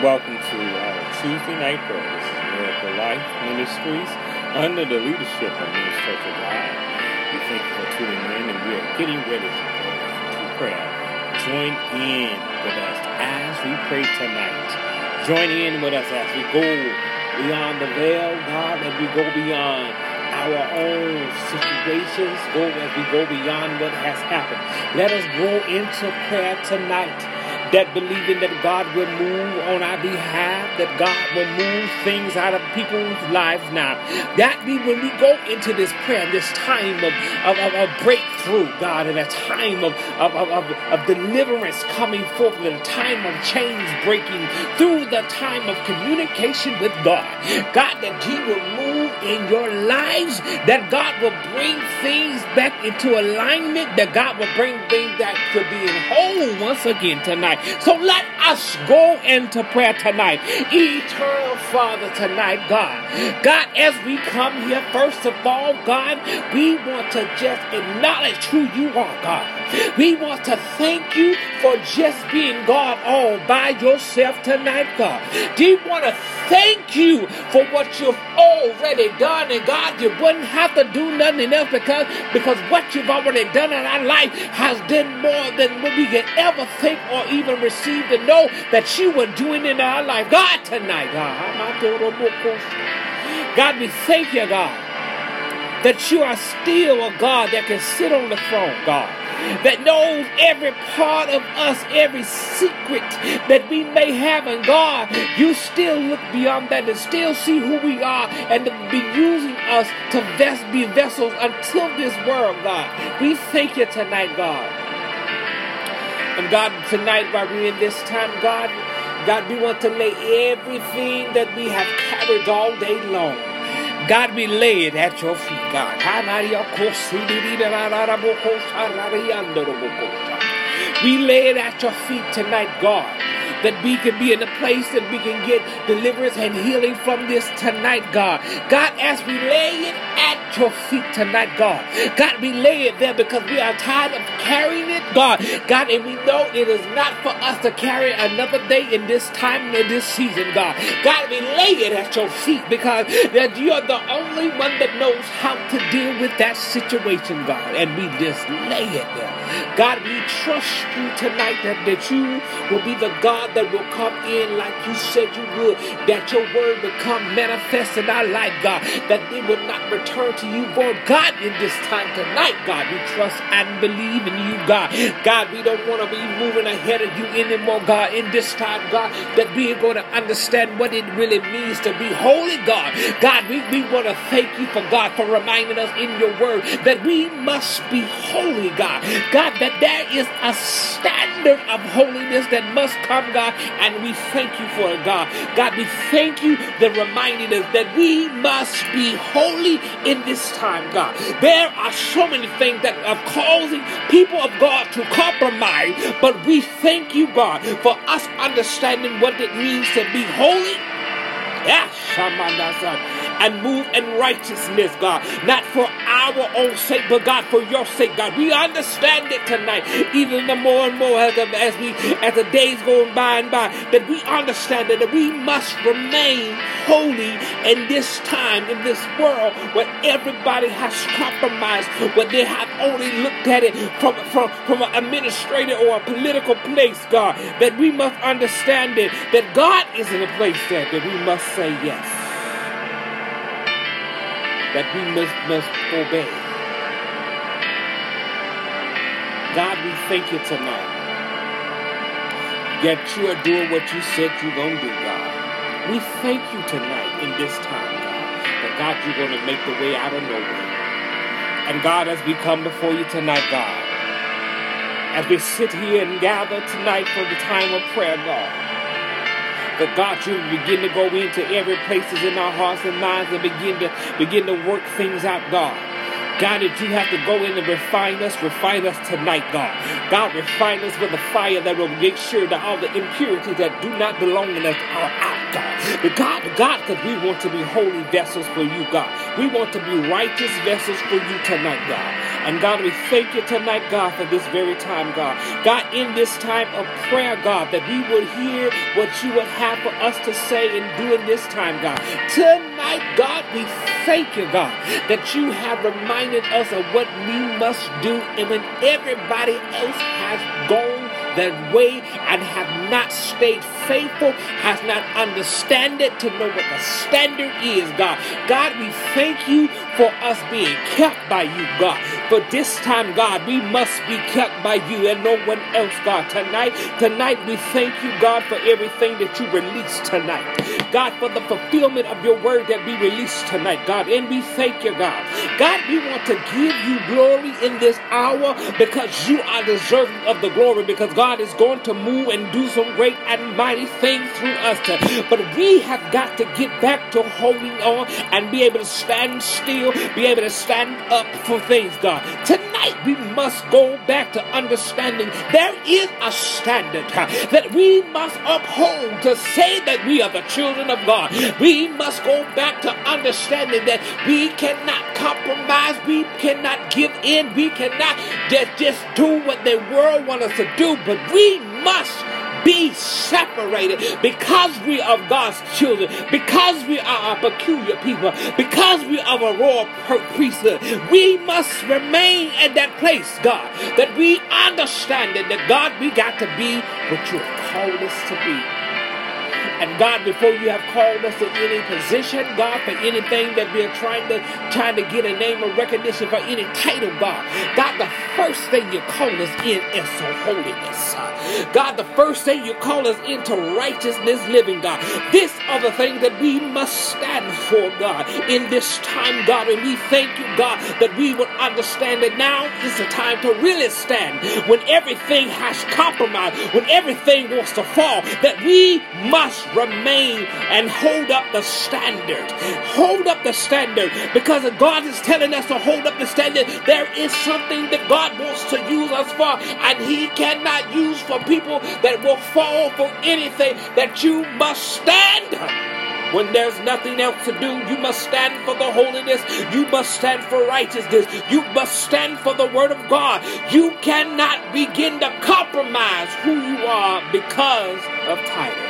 Welcome to our Tuesday night prayer. This is Miracle Life Ministries under the leadership of Mims Church of God. We thank you for tuning in, and we are getting ready to go into prayer. Join in with us as we pray tonight. Join in with us as we go beyond the veil, God, as we go beyond our own situations, as we go beyond what has happened. Let us go into prayer tonight, that believing that God will move on our behalf, that God will move things out of people's lives now. That we, when we go into this prayer, this time of breakthrough, God, and a time of deliverance coming forth, and a time of chains breaking through, the time of communication with God, that He will move in your lives, that God will bring things back into alignment, that God will bring things back to being whole once again tonight. So let us go into prayer tonight. Eternal Father, tonight, God, as we come here, first of all, God, we want to just acknowledge who you are, God. We want to thank you for just being God all by yourself tonight, God. We want to thank you for what you've already done, and God, you wouldn't have to do nothing else because what you've already done in our life has done more than what we can ever think or even receive, to know that you were doing in our life. God, tonight, God, we thank you, God, that you are still a God that can sit on the throne, God, that knows every part of us, every secret that we may have. And God, you still look beyond that and still see who we are, and to be using us to be vessels until this world, God. We thank you tonight, God. And God, tonight, while we're in this time, God, we want to lay everything that we have carried all day long. God, we lay it at your feet, God. We lay it at your feet tonight, God, that we can be in a place that we can get deliverance and healing from this tonight, God. God, as we lay it at your feet tonight, God, God, we lay it there because we are tired of carrying it, God, and we know it is not for us to carry another day in this time, in this season, God. God, we lay it at your feet because that you are the only one that knows how to deal with that situation, God, and we just lay it there. God, we trust you tonight that you will be the God that will come in like you said you would, that your word will come manifest in our life, God, that it will not return to you void, God, in this time tonight, God. We trust and believe in you, God. God, we don't want to be moving ahead of you anymore, God, in this time, God, that we are going to understand what it really means to be holy, God. God, we want to thank you for God for reminding us in your word that we must be holy, God. God, that there is a standard of holiness that must come, God, and we thank you for it, God. God, we thank you for reminding us that we must be holy in this time, God. There are so many things that are causing people of God to compromise, but we thank you, God, for us understanding what it means to be holy. Yes, and move in righteousness, God, not for our own sake, but God, for your sake, God. We understand it tonight, even the more and more as the days go by, that we understand that we must remain holy in this time, in this world where everybody has compromised, where they have only looked at it from an administrative or a political place, God, that we must understand it, that God is in a place that we must say yes, that we must obey. God, we thank you tonight that you are doing what you said you're going to do, God. We thank you tonight in this time, God, that God, you're going to make the way out of no way. And God, as we come before you tonight, God, as we sit here and gather tonight for the time of prayer, God, but God, you begin to go into every places in our hearts and minds and begin to work things out, God. God, that you have to go in and refine us tonight, God. God, refine us with the fire that will make sure that all the impurities that do not belong in us are out, God. But God, because we want to be holy vessels for you, God. We want to be righteous vessels for you tonight, God. And God, we thank you tonight, God, for this very time, God. God, in this time of prayer, God, that we would hear what you would have for us to say and do in this time, God. Tonight, God, we thank you, God, that you have reminded us of what we must do. And when everybody else has gone their way and have not stayed faithful, has not understood it, to know what the standard is, God. God, we thank you for us being kept by you, God. But this time, God, we must be kept by you and no one else, God. Tonight, we thank you, God, for everything that you release tonight. God, for the fulfillment of your word that we release tonight, God. And we thank you, God. God, we want to give you glory in this hour because you are deserving of the glory, because God is going to move and do some great and mighty things through us tonight. But we have got to get back to holding on and be able to stand still, be able to stand up for things, God. Tonight, we must go back to understanding there is a standard that we must uphold to say that we are the children of God. We must go back to understanding that we cannot compromise, we cannot give in, we cannot just do what the world wants us to do, but we must be separated because we are God's children, because we are a peculiar people, because we are a royal priesthood. We must remain at that place, God, that we understand that God, we got to be what you have called us to be. And God, before you have called us to any position, God, for anything that we are trying to get a name of recognition for, any title, God. God, the first thing you call us in is to holiness. God, the first thing you call us into righteousness living, God. These are the things that we must stand for, God, in this time, God. And we thank you, God, that we would understand that now is the time to really stand when everything has compromised, when everything wants to fall, that we must remain and hold up the standard. Hold up the standard, because if God is telling us to hold up the standard, there is something that God wants to use us for, and he cannot use for people that will fall for anything. That you must stand. When there's nothing else to do, you must stand for the holiness. You must stand for righteousness. You must stand for the word of God. You cannot begin to compromise who you are because of titles.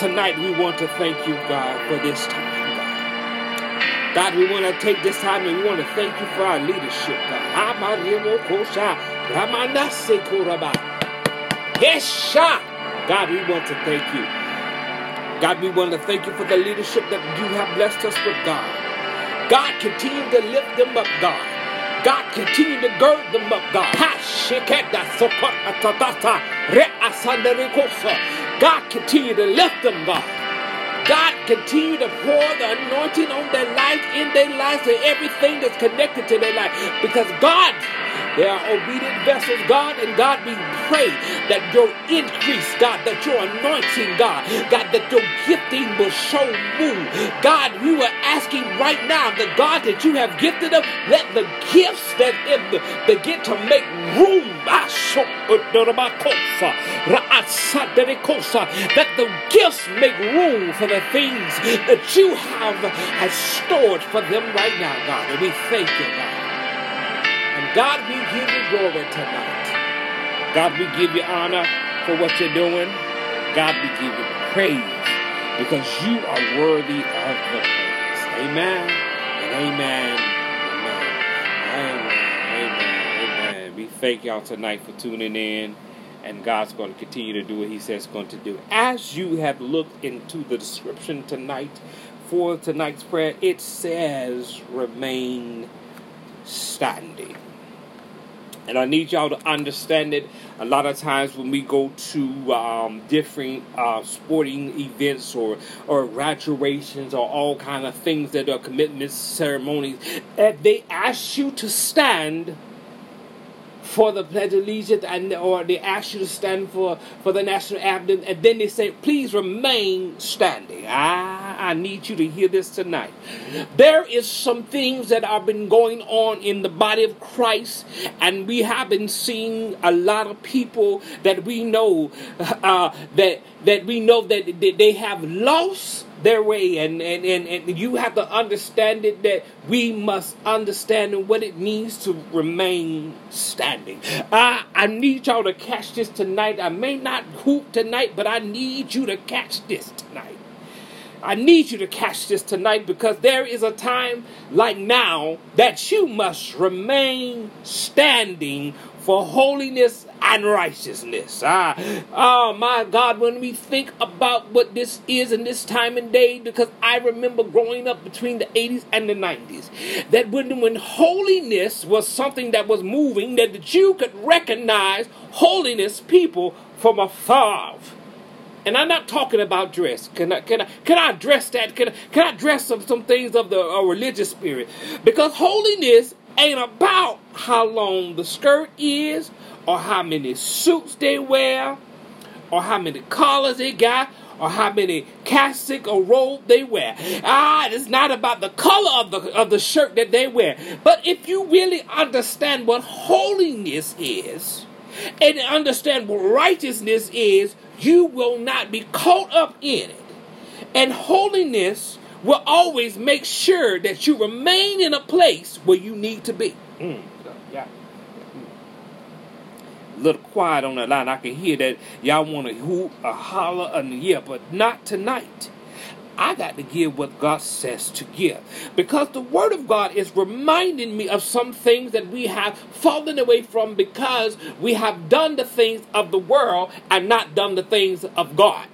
Tonight, we want to thank you, God, for this time, God. God, we want to take this time and we want to thank you for our leadership, God. God, we want to thank you. God, we want to thank you for the leadership that you have blessed us with, God. God, continue to lift them up, God. God, continue to gird them up, God. God, continue to lift them, God. God, continue to pour the anointing on their life, in their lives, and everything that's connected to their life. Because God, they are obedient vessels, God. And God, we pray that your increase, God, that your anointing, God, that your gifting will show move. God, we were asking right now that God, that you have gifted them, let the gifts that in them begin to make room. That the gifts make room for the things that you have stored for them right now, God. And we thank you, God. And God, we give you glory tonight. God, we give you honor for what you're doing. God, we give you praise because you are worthy of the praise. Amen and amen. Amen. Amen. Amen. We thank y'all tonight for tuning in. And God's going to continue to do what he says he's going to do. As you have looked into the description tonight for tonight's prayer, it says, remain standing. And I need y'all to understand it. A lot of times when we go to different sporting events or graduations or all kind of things that are commitment ceremonies, they ask you to stand for the Pledge of Allegiance, or they ask you to stand for the National Anthem, and then they say, please remain standing. I need you to hear this tonight. There is some things that have been going on in the body of Christ, and we have been seeing a lot of people that we know that they have lost their way. And you have to understand it, that we must understand what it means to remain standing. I need y'all to catch this tonight. I may not hoop tonight, but I need you to catch this tonight. I need you to catch this tonight, because there is a time like now that you must remain standing for holiness and righteousness. Oh my God, when we think about what this is in this time and day, because I remember growing up between the 80s and the 90s, that when holiness was something that was moving, that you could recognize holiness people from afar. And I'm not talking about dress. Can I address that? Can I address some things of the religious spirit? Because holiness ain't about how long the skirt is, or how many suits they wear, or how many collars they got, or how many cassock or robe they wear. It's not about the color of the shirt that they wear. But if you really understand what holiness is, and understand what righteousness is, you will not be caught up in it. And holiness will always make sure that you remain in a place where you need to be. Little quiet on that line. I can hear that y'all want to hoop, a holler, and yeah, but not tonight. I got to give what God says to give, because the Word of God is reminding me of some things that we have fallen away from, because we have done the things of the world and not done the things of God.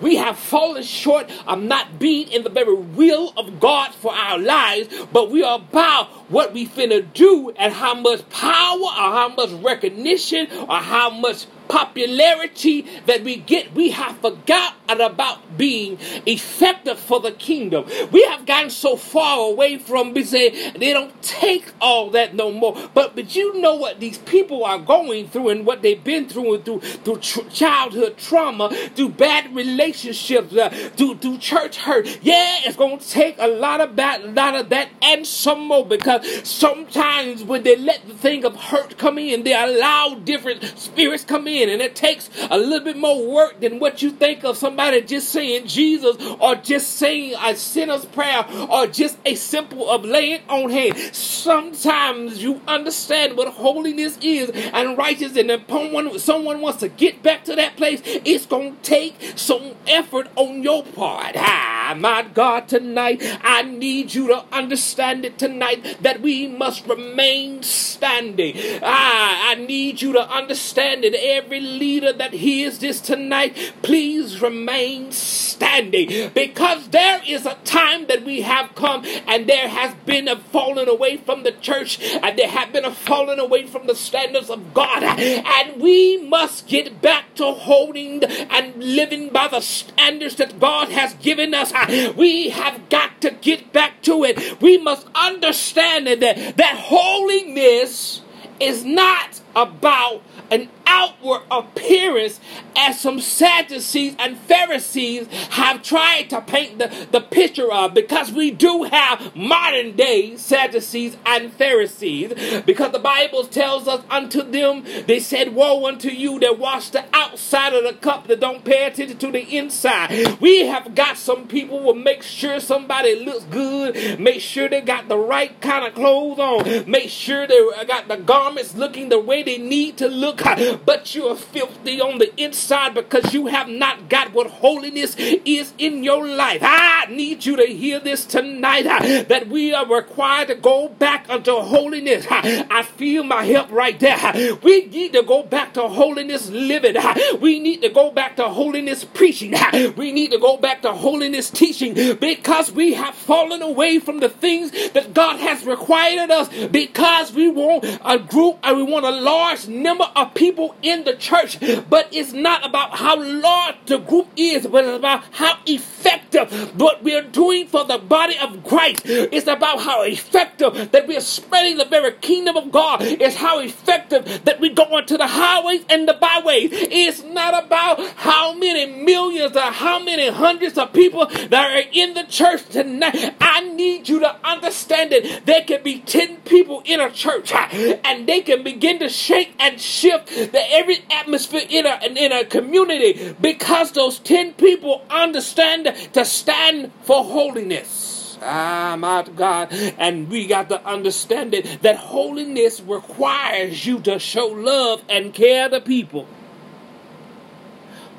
We have fallen short of not being in the very will of God for our lives, but we are about what we finna do and how much power or how much recognition or how much popularity that we get. We have forgotten about being effective for the kingdom. We have gotten so far away from, we say, they don't take all that no more. But you know what these people are going through and what they've been through, and through childhood trauma, through bad relationships, through church hurt. Yeah, it's going to take a lot of that and some more, because sometimes when they let the thing of hurt come in, they allow different spirits come in. And it takes a little bit more work than what you think of somebody just saying Jesus, or just saying a sinner's prayer, or just a simple of laying on hands. Sometimes you understand what holiness is and righteousness, and if someone wants to get back to that place, it's going to take some effort on your part. My God, tonight I need you to understand it tonight, that we must remain standing. I need you to understand it. Every leader that hears this tonight, please remain standing, because there is a time that we have come, and there has been a falling away from the church, and there have been a falling away from the standards of God, and we must get back to holding and living by the standards that God has given us. We have got to get back to it. We must understand that holiness is not about an outward appearance, as some Sadducees and Pharisees have tried to paint the picture of, because we do have modern day Sadducees and Pharisees, because the Bible tells us, unto them they said, woe unto you that wash the outside of the cup, that don't pay attention to the inside. We have got some people will make sure somebody looks good, make sure they got the right kind of clothes on, make sure they got the garments looking the way they need to look, but you are filthy on the inside, because you have not got what holiness is in your life. I need you to hear this tonight, that we are required to go back unto holiness. I feel my help right there. We need to go back to holiness living. We need to go back to holiness preaching. We need to go back to holiness teaching, because we have fallen away from the things that God has required us, because we want a group and we want a large number of people in the church. But it's not about how large the group is, but it's about how effective what we're doing for the body of Christ. It's about how effective that we're spreading the very kingdom of God. It's how effective that we go onto the highways and the byways. It's not about how many millions or how many hundreds of people that are in the church tonight. I need you to understand that there can be 10 people in a church, and they can begin to shake and shift the every atmosphere in a community, because those 10 people understand to stand for holiness. Ah, my God. And we got to understand it, that holiness requires you to show love and care to people.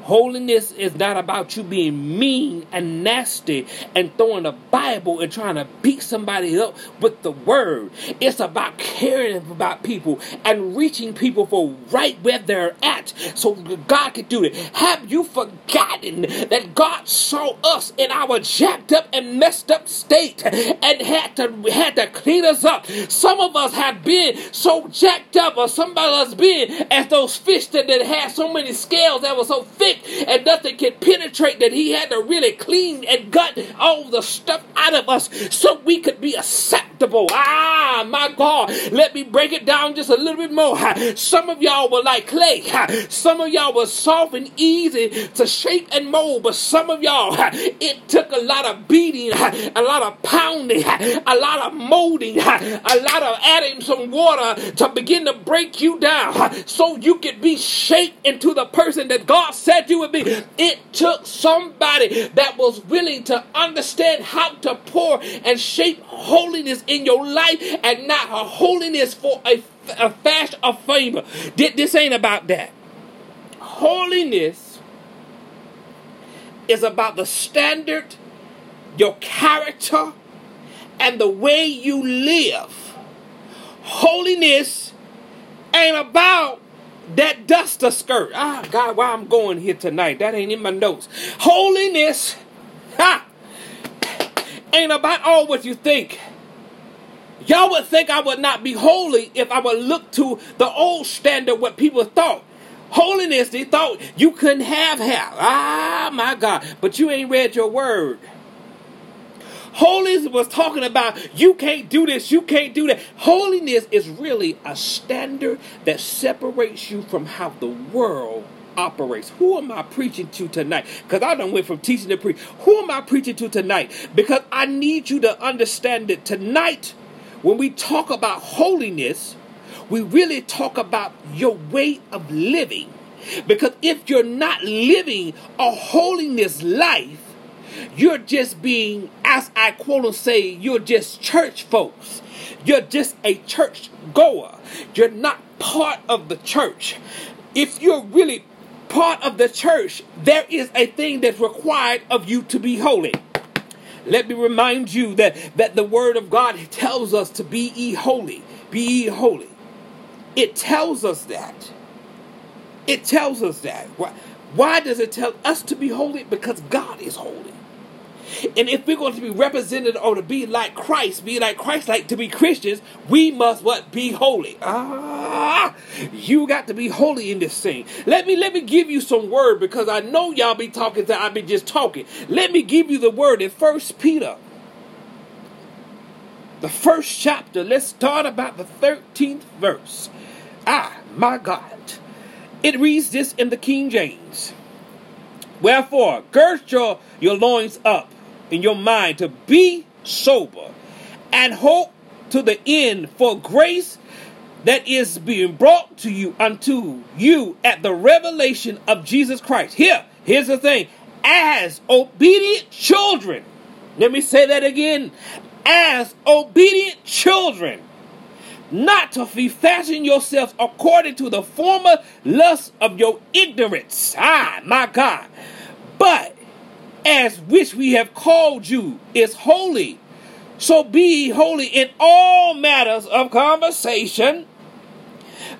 Holiness is not about you being mean and nasty and throwing a Bible and trying to beat somebody up with the word. It's about caring about people and reaching people for right where they're at, so God could do it. Have you forgotten that God saw us in our jacked up and messed up state and had to clean us up? Some of us have been so jacked up, or some of us been as those fish that had so many scales that were so thick and nothing can penetrate, that he had to really clean and gut all the stuff out of us so we could be acceptable. Ah, my God, let me break it down just a little bit more. Some of y'all were like clay. Some of y'all were soft and easy to shape and mold, but some of y'all, it took a lot of beating, a lot of pounding, a lot of molding, a lot of adding some water to begin to break you down so you could be shaped into the person that God said you would be. It took somebody that was willing to understand how to pour and shape holiness in your life, and not a holiness for a fast or favor. This ain't about that. Holiness is about the standard, your character, and the way you live. Holiness ain't about that duster skirt. Ah, God, why I'm going here tonight? That ain't in my notes. Holiness ain't about all what you think. Y'all would think I would not be holy if I would look to the old standard, what people thought. Holiness, they thought you couldn't have hair. Ah, my God. But you ain't read your word. Holiness was talking about you can't do this, you can't do that. Holiness is really a standard that separates you from how the world operates. Who am I preaching to tonight? Because I done went from teaching to preach. Who am I preaching to tonight? Because I need you to understand that tonight, when we talk about holiness, we really talk about your way of living. Because if you're not living a holiness life, you're just being, as I quote and say, you're just church folks. You're just a church goer. You're not part of the church. If you're really part of the church, there is a thing that's required of you to be holy. Let me remind you that the word of God tells us to be ye holy. Be ye holy. It tells us that. It tells us that. Why does it tell us to be holy? Because God is holy. And if we're going to be represented or to be like Christ, like to be Christians, we must what? Be holy. Ah, you got to be holy in this thing. Let me give you some word, because I know y'all be talking to I be just talking. Let me give you the word in 1 Peter, the first chapter. Let's start about the 13th verse. Ah, my God. It reads this in the King James. Wherefore, gird your loins up in your mind to be sober, and hope to the end for grace that is being brought to you unto you at the revelation of Jesus Christ. Here's the thing. As obedient children. Let me say that again. As obedient children. Not to be fashioned yourselves according to the former lust of your ignorance. Ah, my God. But as which we have called you is holy, so be holy in all matters of conversation,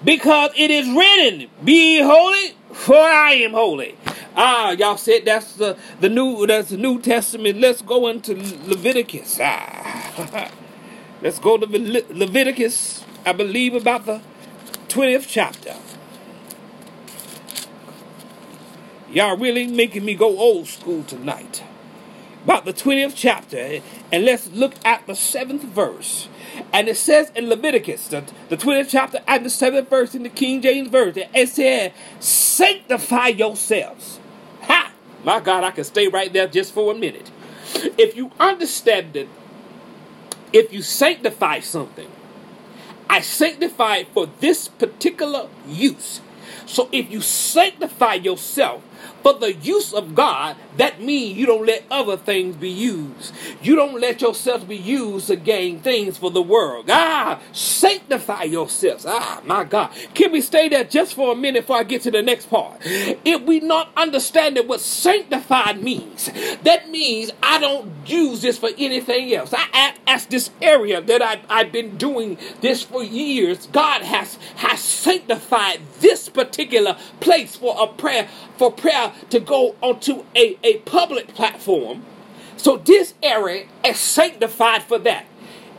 because it is written, be holy, for I am holy. Ah, y'all said that's the New Testament. Let's go into Leviticus. Ah. Let's go to Leviticus, I believe, about the 20th chapter. Y'all really making me go old school tonight. About the 20th chapter, and let's look at the 7th verse. And it says in Leviticus, the 20th chapter and the 7th verse in the King James Version, it says, sanctify yourselves. Ha! My God, I can stay right there just for a minute. If you understand that, if you sanctify something, I sanctify it for this particular use. So if you sanctify yourself for the use of God, that means you don't let other things be used. You don't let yourself be used to gain things for the world. Sanctify yourselves. My God. Can we stay there just for a minute before I get to the next part? If we not understanding what sanctified means, that means I don't use this for anything else. I ask this area that I've been doing this for years. God has sanctified this particular place for a prayer, for prayer to go onto a public platform. So this area is sanctified for that.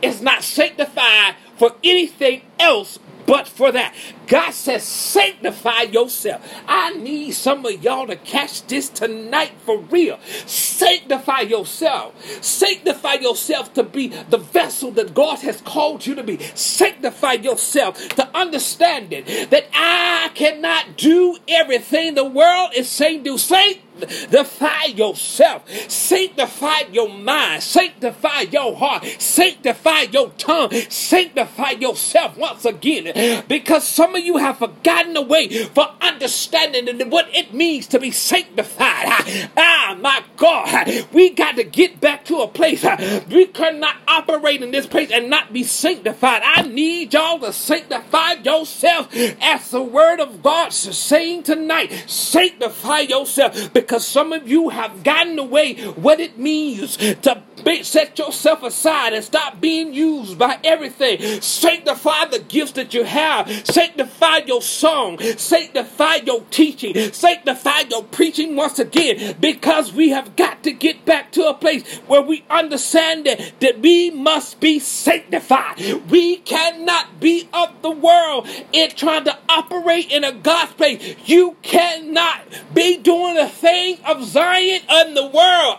It's not sanctified for anything else but for that. God says sanctify yourself. I need some of y'all to catch this tonight for real. Sanctify yourself. Sanctify yourself to be the vessel that God has called you to be. Sanctify yourself to understanding that I cannot do everything the world is saying do. Sanctify yourself. Sanctify your mind. Sanctify your heart. Sanctify your tongue. Sanctify yourself once again, because some of you have forgotten the way for understanding and what it means to be sanctified. My God, we got to get back to a place. We cannot operate in this place and not be sanctified. I need y'all to sanctify yourself as the word of God is saying tonight. Sanctify yourself, because some of you have gotten away what it means to set yourself aside and stop being used by everything. Sanctify the gifts that you have. Sanctify your song. Sanctify your teaching. Sanctify your preaching once again, because we have got to get back to a place where we understand that we must be sanctified. We cannot be of the world in trying to operate in a God's place. You cannot be doing a thing of Zion in the world.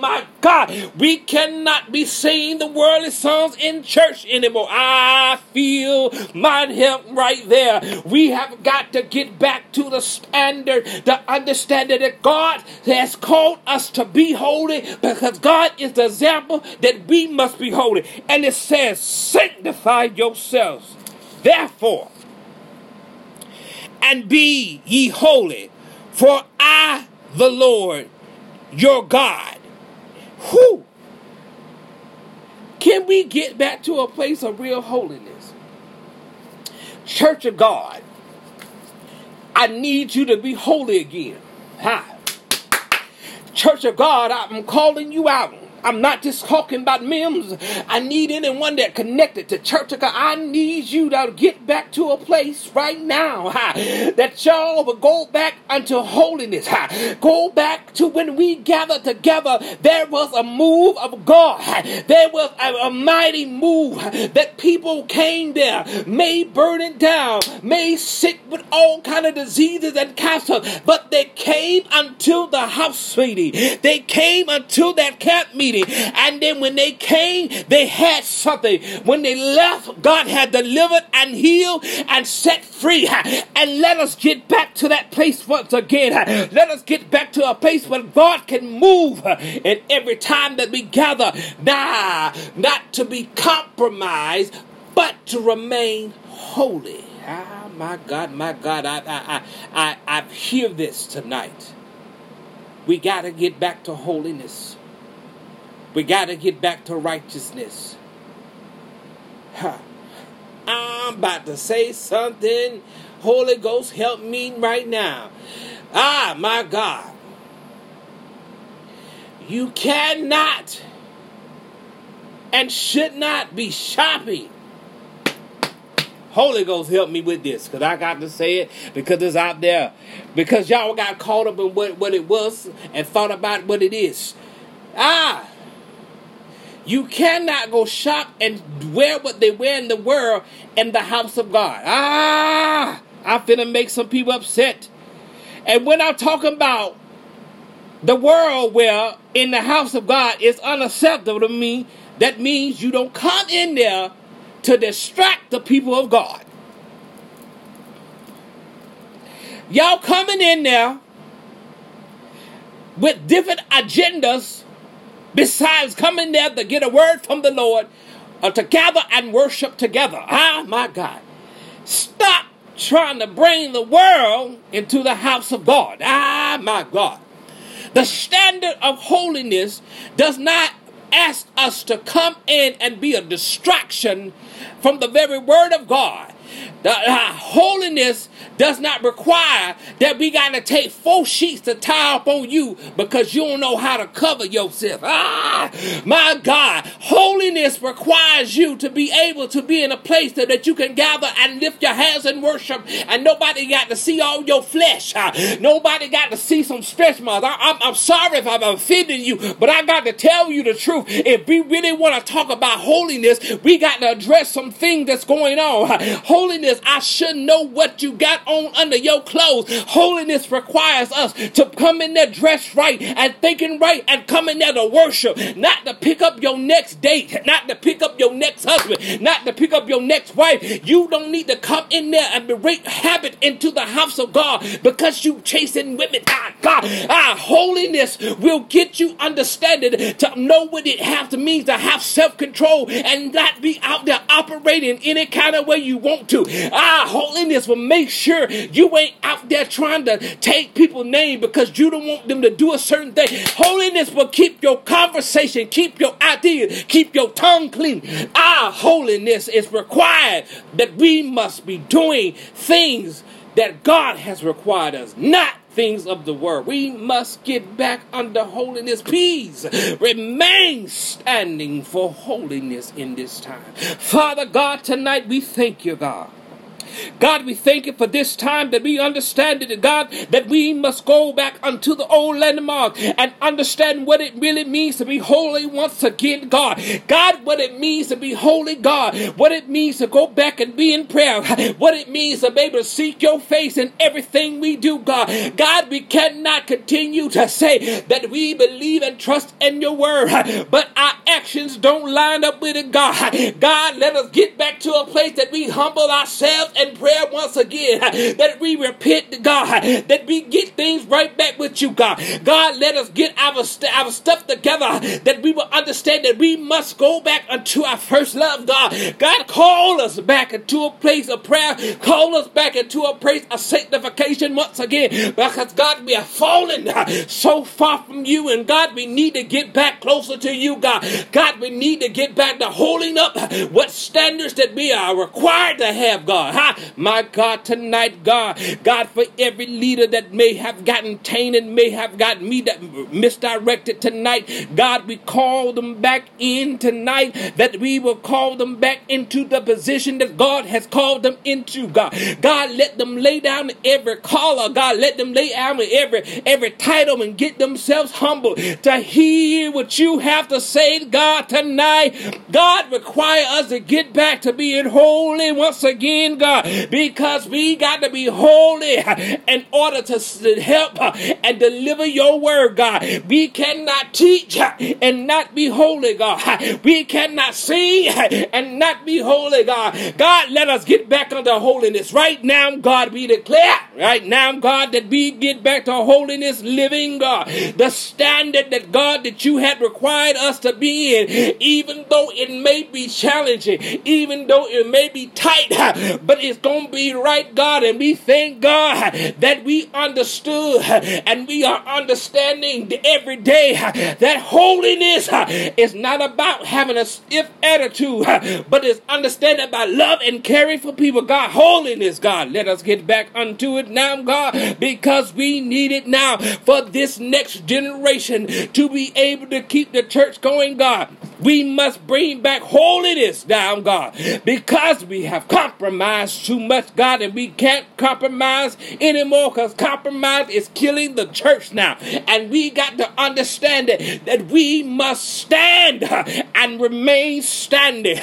My God, we cannot be singing the worldly songs in church anymore. I feel my help right there. We have got to get back to the standard, the understanding that God has called us to be holy, because God is the example that we must be holy. And it says, sanctify yourselves, therefore, and be ye holy, for I, the Lord, your God. Whew. Can we get back to a place of real holiness? Church of God, I need you to be holy again. Hi. Church of God, I'm calling you out. I'm not just talking about Mims. I need anyone that connected to Church of God. I need you to get back to a place right now that y'all will go back unto holiness. Go back to when we gathered together. There was a move of God. There was a mighty move that people came there, may burden down, may sick with all kind of diseases and cancers, but they came unto the house meeting. They came unto that camp meeting. And then when they came, they had something. When they left, God had delivered and healed and set free. And let us get back to that place once again. Let us get back to a place where God can move. And every time that we gather, not to be compromised, but to remain holy. My God, I hear this tonight. We got to get back to holiness. We got to get back to righteousness. I'm about to say something. Holy Ghost, help me right now. My God. You cannot and should not be shopping. Holy Ghost, help me with this, because I got to say it, because it's out there. Because y'all got caught up in what it was and thought about what it is. You cannot go shop and wear what they wear in the world in the house of God. I'm finna make some people upset. And when I'm talking about the world wear in the house of God is unacceptable to me, that means you don't come in there to distract the people of God. Y'all coming in there with different agendas besides coming there to get a word from the Lord to gather and worship together. Ah, my God. Stop trying to bring the world into the house of God. Ah, my God. The standard of holiness does not ask us to come in and be a distraction from the very word of God. Holiness does not require that we got to take 4 sheets to tie up on you because you don't know how to cover yourself. Ah, my God. Holiness requires you to be able to be in a place that you can gather and lift your hands and worship, and nobody got to see all your flesh. Nobody got to see some stretch marks. I'm sorry if I've offended you, but I got to tell you the truth. If we really want to talk about holiness, we got to address some things that's going on. Holiness, I should know what you got on under your clothes. Holiness requires us to come in there dressed right and thinking right and come in there to worship, not to pick up your next date, not to pick up your next husband, not to pick up your next wife. You don't need to come in there and berate habit into the house of God because you chasing women. Ah, God, holiness will get you understanding to know what it has to mean to have self-control and not be out there operating any kind of way you want to. Holiness will make sure you ain't out there trying to take people's name because you don't want them to do a certain thing. Holiness will keep your conversation, keep your ideas, keep your tongue clean. Holiness is required that we must be doing things that God has required us, not things of the world. We must get back under holiness. Please remain standing for holiness in this time. Father God, tonight we thank you, God. God, we thank you for this time that we understand it, God, that we must go back unto the old landmark and understand what it really means to be holy once again, God. God, what it means to be holy, God. What it means to go back and be in prayer. What it means to be able to seek your face in everything we do, God. God, we cannot continue to say that we believe and trust in your word, but our actions don't line up with it, God. God, let us get back to a place that we humble ourselves in prayer once again, that we repent to God, that we get things right back with you, God. God, let us get our stuff together, that we will understand that we must go back unto our first love, God. God, call us back into a place of prayer. Call us back into a place of sanctification once again, because God, we have fallen so far from you, and God, we need to get back closer to you, God. God, we need to get back to holding up what standards that we are required to have, God. My God, tonight, God, for every leader that may have gotten tainted, may have gotten misdirected tonight, God, we call them back in tonight, that we will call them back into the position that God has called them into, God. God, let them lay down every collar, God, let them lay down every title and get themselves humble to hear what you have to say, God, tonight. God, require us to get back to being holy once again, God, because we got to be holy in order to help and deliver your word, God. We cannot teach and not be holy, God. We cannot sing and not be holy, God. God, let us get back under holiness. Right now, God, we declare, right now, God, that we get back to holiness living, God. The standard that, God, that you had required us to be in, even though it may be challenging, even though it may be tight, but it's going to be right, God, and we thank God that we understood and we are understanding every day that holiness is not about having a stiff attitude, but it's understanding about love and caring for people. God, holiness, God, let us get back unto it now, God, because we need it now for this next generation to be able to keep the church going, God. We must bring back holiness down, God, because we have compromised too much, God, and we can't compromise anymore because compromise is killing the church now. And we got to understand that we must stand and remain standing.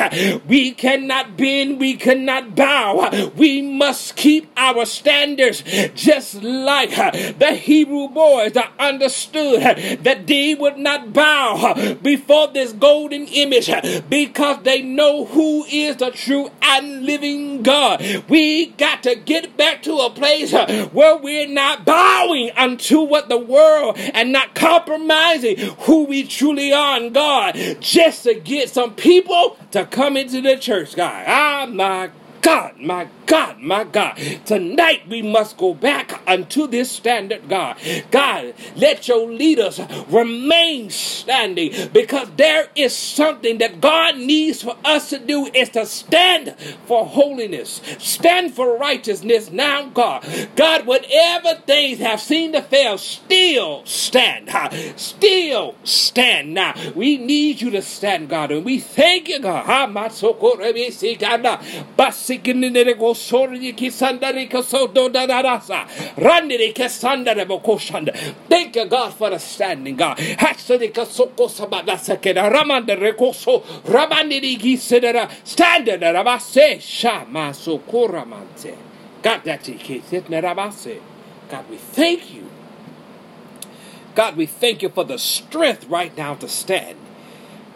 We cannot bend, we cannot bow. We must keep our standards, just like the Hebrew boys that understood that they would not bow before this golden image, because they know who is the true and living God. We got to get back to a place where we're not bowing unto what the world and not compromising who we truly are in God. Just to get some people to come into the church, God. Ah, my God, my God, my God. Tonight we must go back unto this standard, God. God, let your leaders remain standing, because there is something that God needs for us to do, is to stand for holiness, stand for righteousness now, God. God, whatever things have seemed to fail, still stand. Still stand now. We need you to stand, God, and we thank you, God. Thank you, God, for the standing, God. God, we thank you. God, we thank you for the strength right now to stand.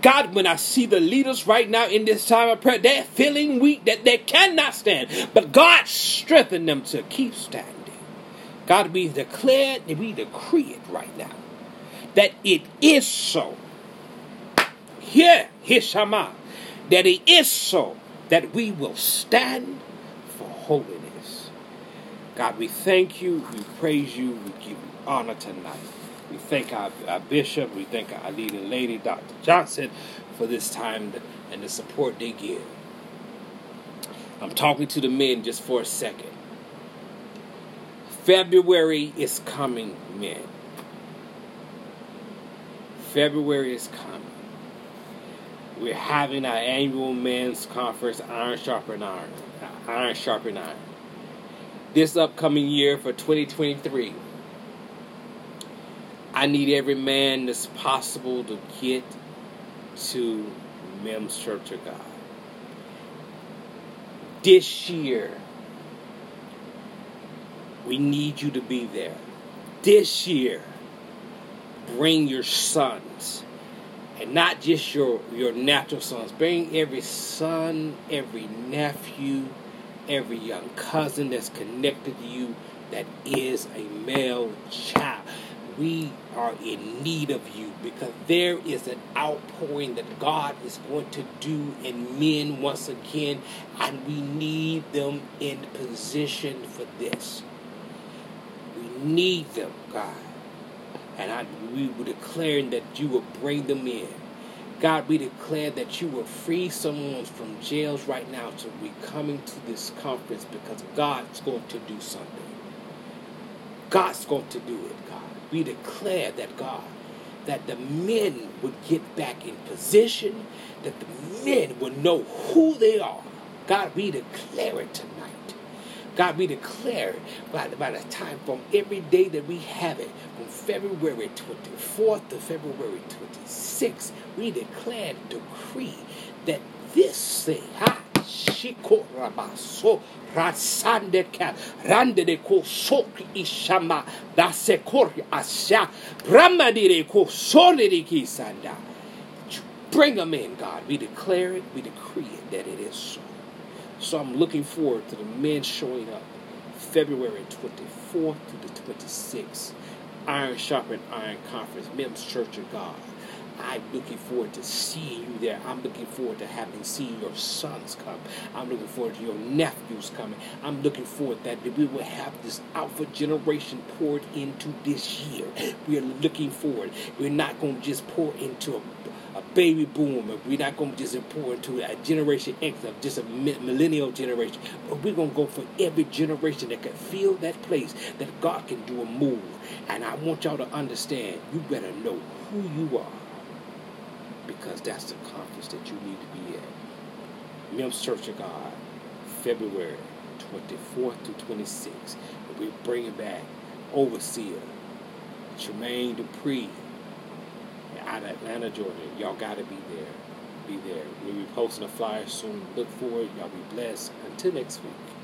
God, when I see the leaders right now in this time of prayer, they're feeling weak, that they cannot stand. But God strengthened them to keep standing. God, we declare and we decree it right now, that it is so. Here, Hishama, that it is so, that we will stand for holiness. God, we thank you, we praise you, we give you honor tonight. We thank our bishop, we thank our leading lady, Dr. Johnson, for this time and the support they give. I'm talking to the men just for a second. February is coming, men. February is coming. We're having our annual men's conference, Iron Sharpeneth Iron. Iron Sharpeneth Iron. This upcoming year for 2023. I need every man that's possible to get to Mims Church of God. This year, we need you to be there. This year, bring your sons. And not just your natural sons. Bring every son, every nephew, every young cousin that's connected to you that is a male child. We are in need of you, because there is an outpouring that God is going to do in men once again, and we need them in position for this. We need them, God, and we were declaring that you will bring them in. God, we declare that you will free someone from jails right now to be coming to this conference, because God's going to do something. God's going to do it, God. We declare that, God, that the men would get back in position, that the men would know who they are. God, we declare it tonight. God, we declare it by the time from every day that we have it, from February 24th to February 26th, we declare and decree that this thing, Shiko Rabaso, Rasandeka, Randeco, Sok Ishama, Dasecori Asha, Brahmadireco, Solidiki Sanda. Bring them in, God. We declare it, we decree it, that it is so. So I'm looking forward to the men showing up February 24th to the 26th. Iron Sharpeneth Iron Conference, Mims Church of God. I'm looking forward to seeing you there. I'm looking forward to having seen your sons come. I'm looking forward to your nephews coming. I'm looking forward that we will have this alpha generation poured into this year. We are looking forward. We're not going to just pour into a baby boomer. We're not going to just pour into a generation X, of just a millennial generation. But we're going to go for every generation that can fill that place, that God can do a move. And I want y'all to understand, you better know who you are, because that's the conference that you need to be at. Mims Church of God, February 24th to 26th. And we're bringing back Overseer Jermaine Dupree out of Atlanta, Georgia. Y'all got to be there. Be there. We'll be posting a flyer soon. Look forward. Y'all be blessed. Until next week.